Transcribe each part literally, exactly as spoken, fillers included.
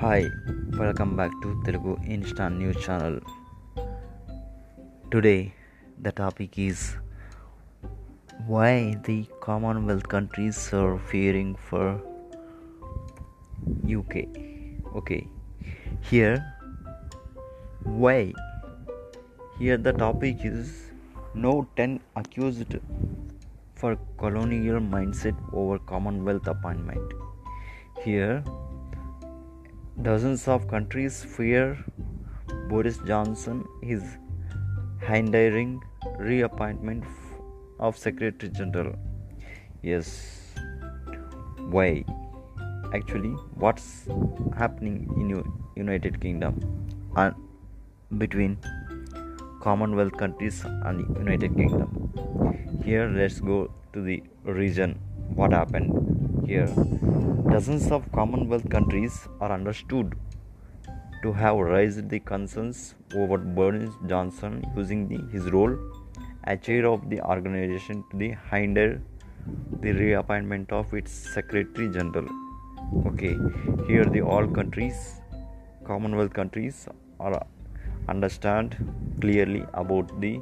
Hi, welcome back to Telugu Instant News channel. Today, the topic is why the Commonwealth countries are fearing for U K. Okay, here, why? Here the topic is no ten accused for colonial mindset over Commonwealth appointment. Here, dozens of countries fear Boris Johnson is hindering reappointment of Secretary General. Yes, why? Actually, what's happening in United Kingdom and between Commonwealth countries and United Kingdom? Here, let's go to the region. What happened here? Dozens of Commonwealth countries are understood to have raised the concerns over Boris Johnson using the, his role as chair of the organization to the hinder the reappointment of its Secretary General. Okay, here the all countries, Commonwealth countries, are understand clearly about the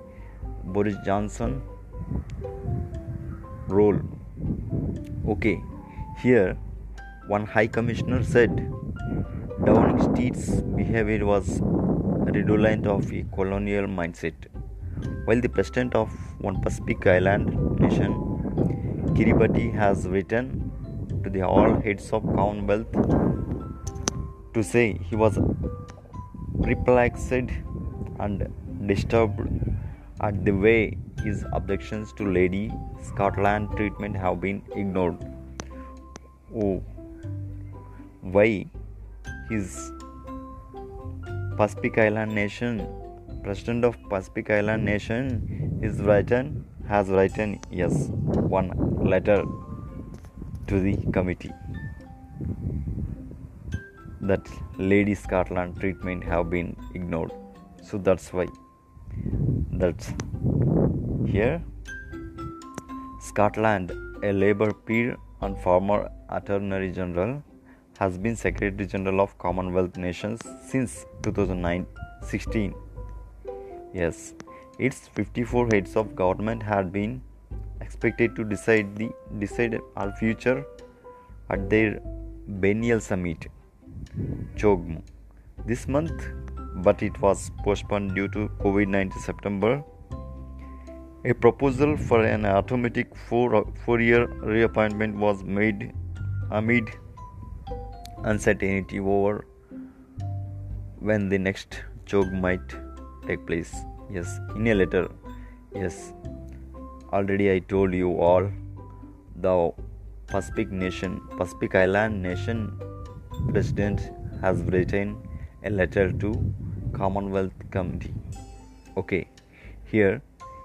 Boris Johnson role. Okay, here one high commissioner said Downing Street's behavior was redolent of a colonial mindset. While the president of one Pacific Island nation, Kiribati, has written to the all heads of Commonwealth to say he was perplexed and disturbed at the way his objections to Lady Scotland treatment have been ignored. Oh, why his Pacific Island nation, president of Pacific Island nation, is written, has written, yes, one letter to the committee that Lady Scotland treatment have been ignored. So that's why. That's here. Scotland, a Labour peer and former Attorney General, has been Secretary General of Commonwealth Nations since two thousand sixteen. Yes, its fifty-four heads of government had been expected to decide the decide our future at their biennial summit, C H O G M, this month, but it was postponed due to covid nineteen September. A proposal for an automatic four, four-year reappointment was made amid uncertainty over when the next C H O G M might take place. Yes, in a letter. Yes, already I told you all, the Pacific nation, Pacific Island nation president has written a letter to Commonwealth Committee. Okay, here.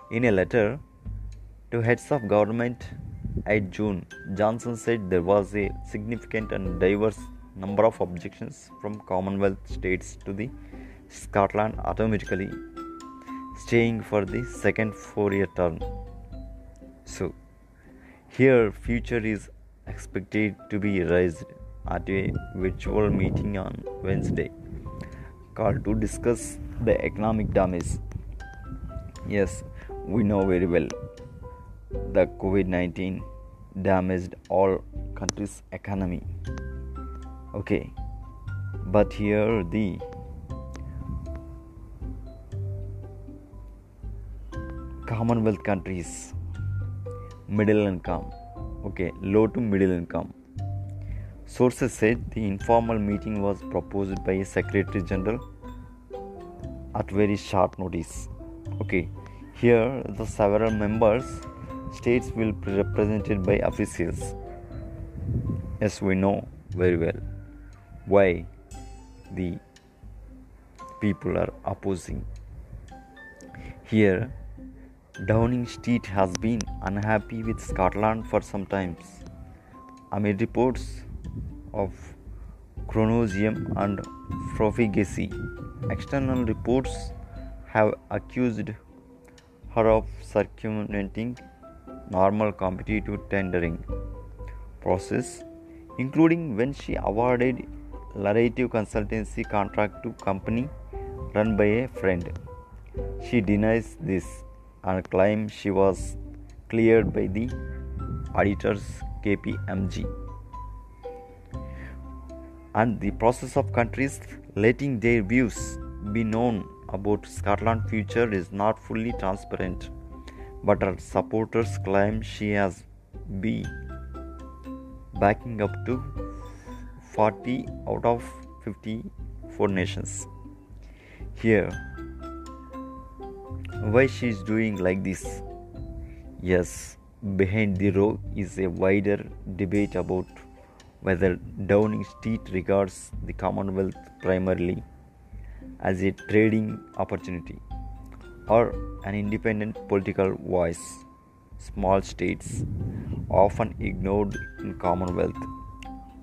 In a letter to heads of government in June, Johnson said there was a significant and diverse number of objections from Commonwealth states to the Scotland automatically staying for the second four-year term. So, here future is expected to be raised at a virtual meeting on Wednesday called to discuss the economic damage. Yes, we know very well the covid nineteen damaged all countries' economy. Okay, but here the Commonwealth countries, middle income, okay, low to middle income. Sources said the informal meeting was proposed by a Secretary General at very short notice. Okay. Here, the several members, states will be represented by officials. Yes, we know very well why the people are opposing. Here, Downing Street has been unhappy with Scotland for some time amid reports of cronyism and profligacy. External reports have accused of circumventing normal competitive tendering process, including when she awarded narrative consultancy contract to company run by a friend. She denies this and claims she was cleared by the auditors K P M G. And the process of countries letting their views be known about Scotland's future is not fully transparent, but her supporters claim she has been backing up to forty out of fifty-four nations. Here, why she is doing like this? Yes, behind the row is a wider debate about whether Downing Street regards the Commonwealth primarily as a trading opportunity or an independent political voice. Small states, often ignored in Commonwealth,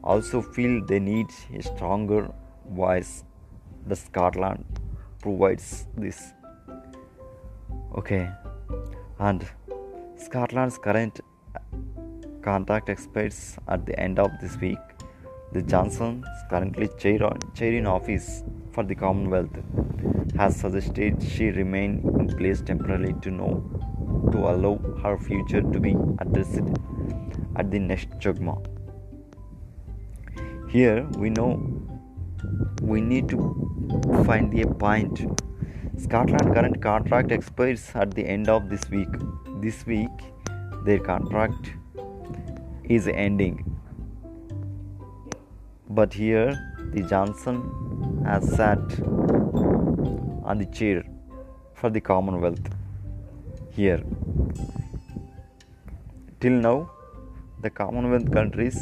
also feel they need a stronger voice. The Scotland provides this. Okay, and Scotland's current contract expires at the end of this week. The Johnson, currently chair, chair in office for the Commonwealth, has suggested she remain in place temporarily to know to allow her future to be addressed at the next C H O G M. Here we know we need to find a point. Scotland's current contract expires at the end of this week. This week their contract is ending. But here the Johnson has sat on the chair for the Commonwealth. Here, till now, the Commonwealth countries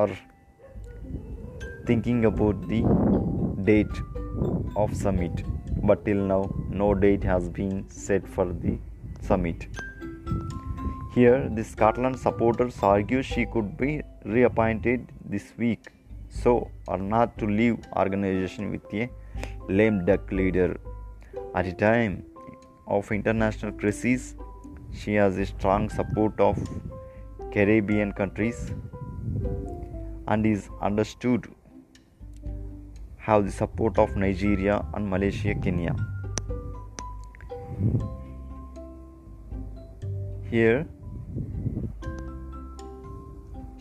are thinking about the date of summit, but till now, no date has been set for the summit. Here, the Scotland supporters argue she could be reappointed this week, so are not to leave organization with a lame duck leader. At a time of international crisis, she has a strong support of Caribbean countries and is understood have the support of Nigeria and Malaysia, Kenya. Here,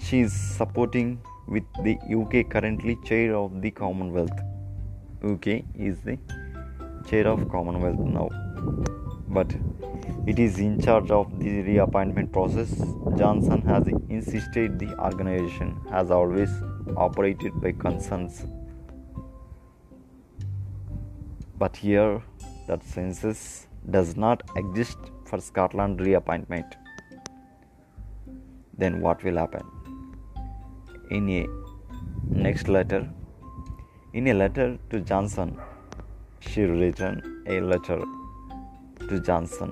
she is supporting with the U K, currently chair of the Commonwealth. U K is the chair of Commonwealth now, but it is in charge of the reappointment process. Johnson has insisted the organization has always operated by consensus. But here, that consensus does not exist for Scotland reappointment. Then what will happen? In a next letter, in a letter to Johnson, she written a letter to Johnson,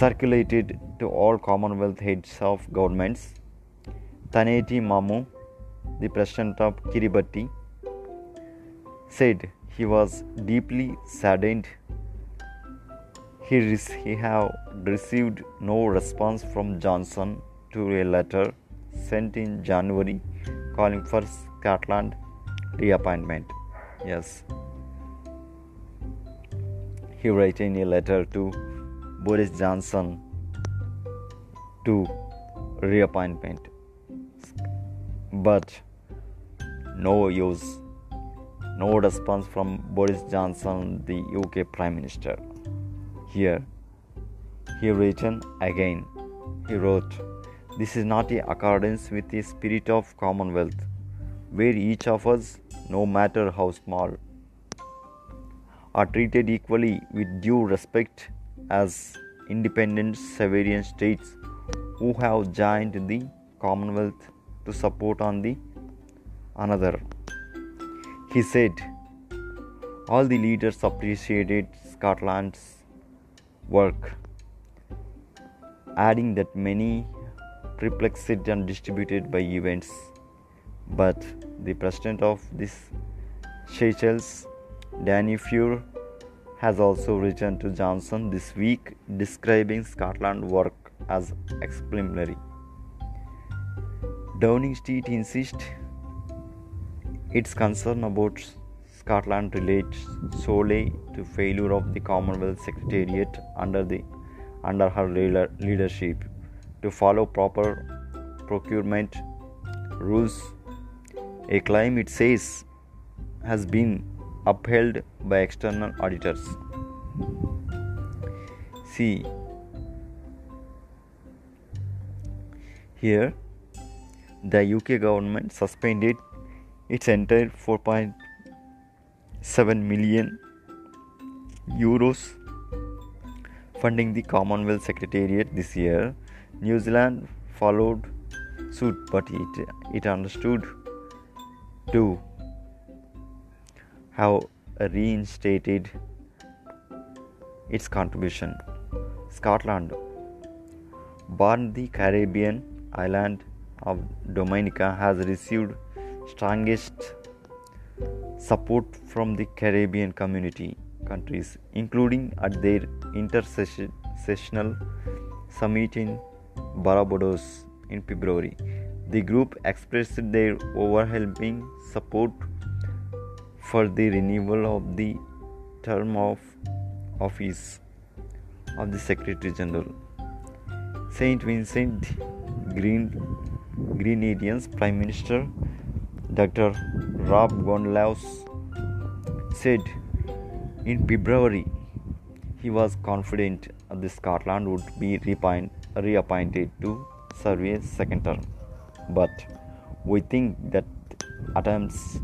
circulated to all Commonwealth heads of governments. Taneti Maamau, the president of Kiribati, said he was deeply saddened. He, re- he have received no response from Johnson to a letter sent in January calling for Scotland reappointment. Yes. He wrote in a letter to Boris Johnson to reappointment, but no use, no response from Boris Johnson, the U K Prime Minister. Here, he written again. He wrote, "This is not in accordance with the spirit of Commonwealth, where each of us, no matter how small, are treated equally with due respect as independent sovereign states who have joined the Commonwealth to support on the another." He said, all the leaders appreciated Scotland's work, adding that many perplexed and disturbed by events, but the president of this Seychelles, Danny Fuhr, has also written to Johnson this week describing Scotland's work as exemplary. Downing Street insists Its concern about Scotland relates solely to failure of the Commonwealth Secretariat under the under her leadership to follow proper procurement rules, a claim it says has been upheld by external auditors. See here, the U K government suspended its entire four point seven million euros funding the Commonwealth Secretariat this year. New Zealand followed suit, but it, it understood to have reinstated its contribution. Scotland, born the Caribbean island of Dominica, has received strongest support from the Caribbean community countries, including at their intersessional summit in Barbados in February. The group expressed their overwhelming support for the renewal of the term of office of the Secretary General. Saint Vincent Green Grenadians Prime Minister Doctor Rob Gondlaus said in February he was confident that Scotland would be reappointed to serve a second term, but we think that attempts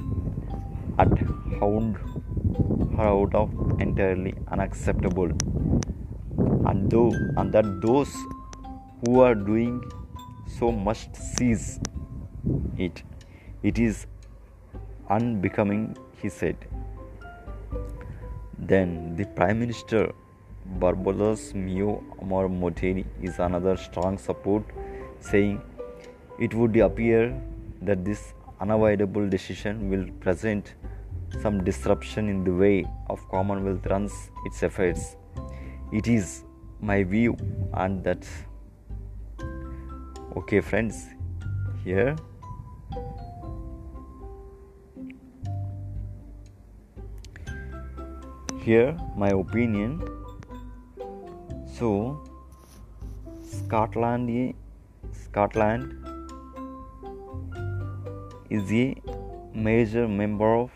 at hound her out of entirely unacceptable, and though and that those who are doing so must cease it. It is unbecoming, he said. Then the Prime Minister Barbados Mia Amor Mottley is another strong support, saying it would appear that this unavoidable decision will present some disruption in the way of Commonwealth runs its affairs. It is my view, and that okay friends, here here my opinion. So Scotland Scotland is a major member of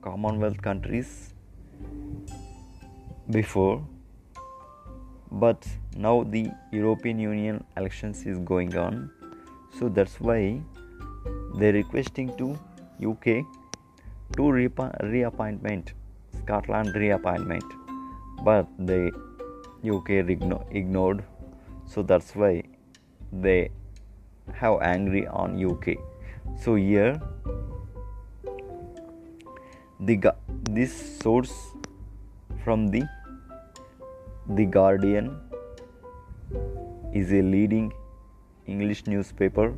Commonwealth countries before, but now the European Union elections is going on, so that's why they're requesting to U K to reappointment Scotland reappointment, but the U K ignored, so that's why they have angry on U K. So here the this source from the The Guardian is a leading English newspaper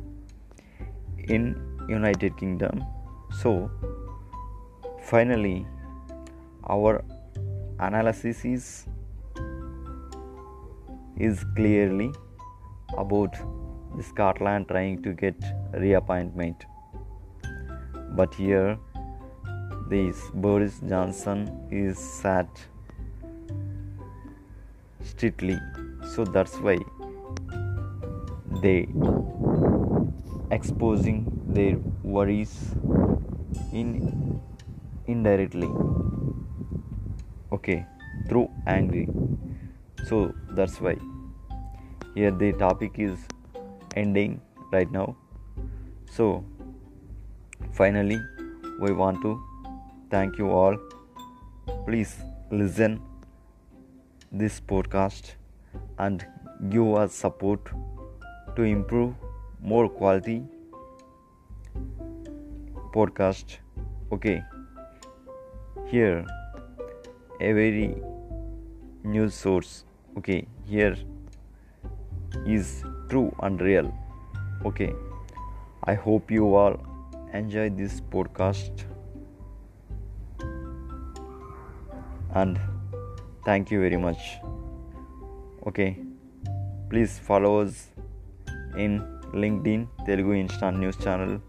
in United Kingdom. So finally our analysis is, is clearly about Scotland trying to get reappointment, but here this Boris Johnson is sad strictly, so that's why they exposing their worries in indirectly, okay, through angry. So that's why here the topic is ending right now. So finally we want to thank you all. Please listen this podcast and give us support to improve more quality podcast. Okay, here a very news source, okay, here is true and real. Okay, I hope you all enjoy this podcast, and thank you very much. Okay, please follow us in LinkedIn, Telugu Instant News channel,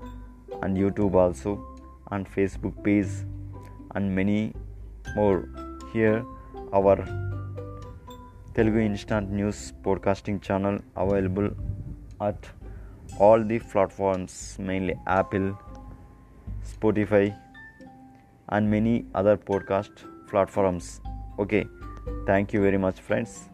and YouTube also, and Facebook page, and many more. Here our Telugu Instant News podcasting channel available at all the platforms, mainly Apple, Spotify and many other podcast platforms. Okay, thank you very much friends.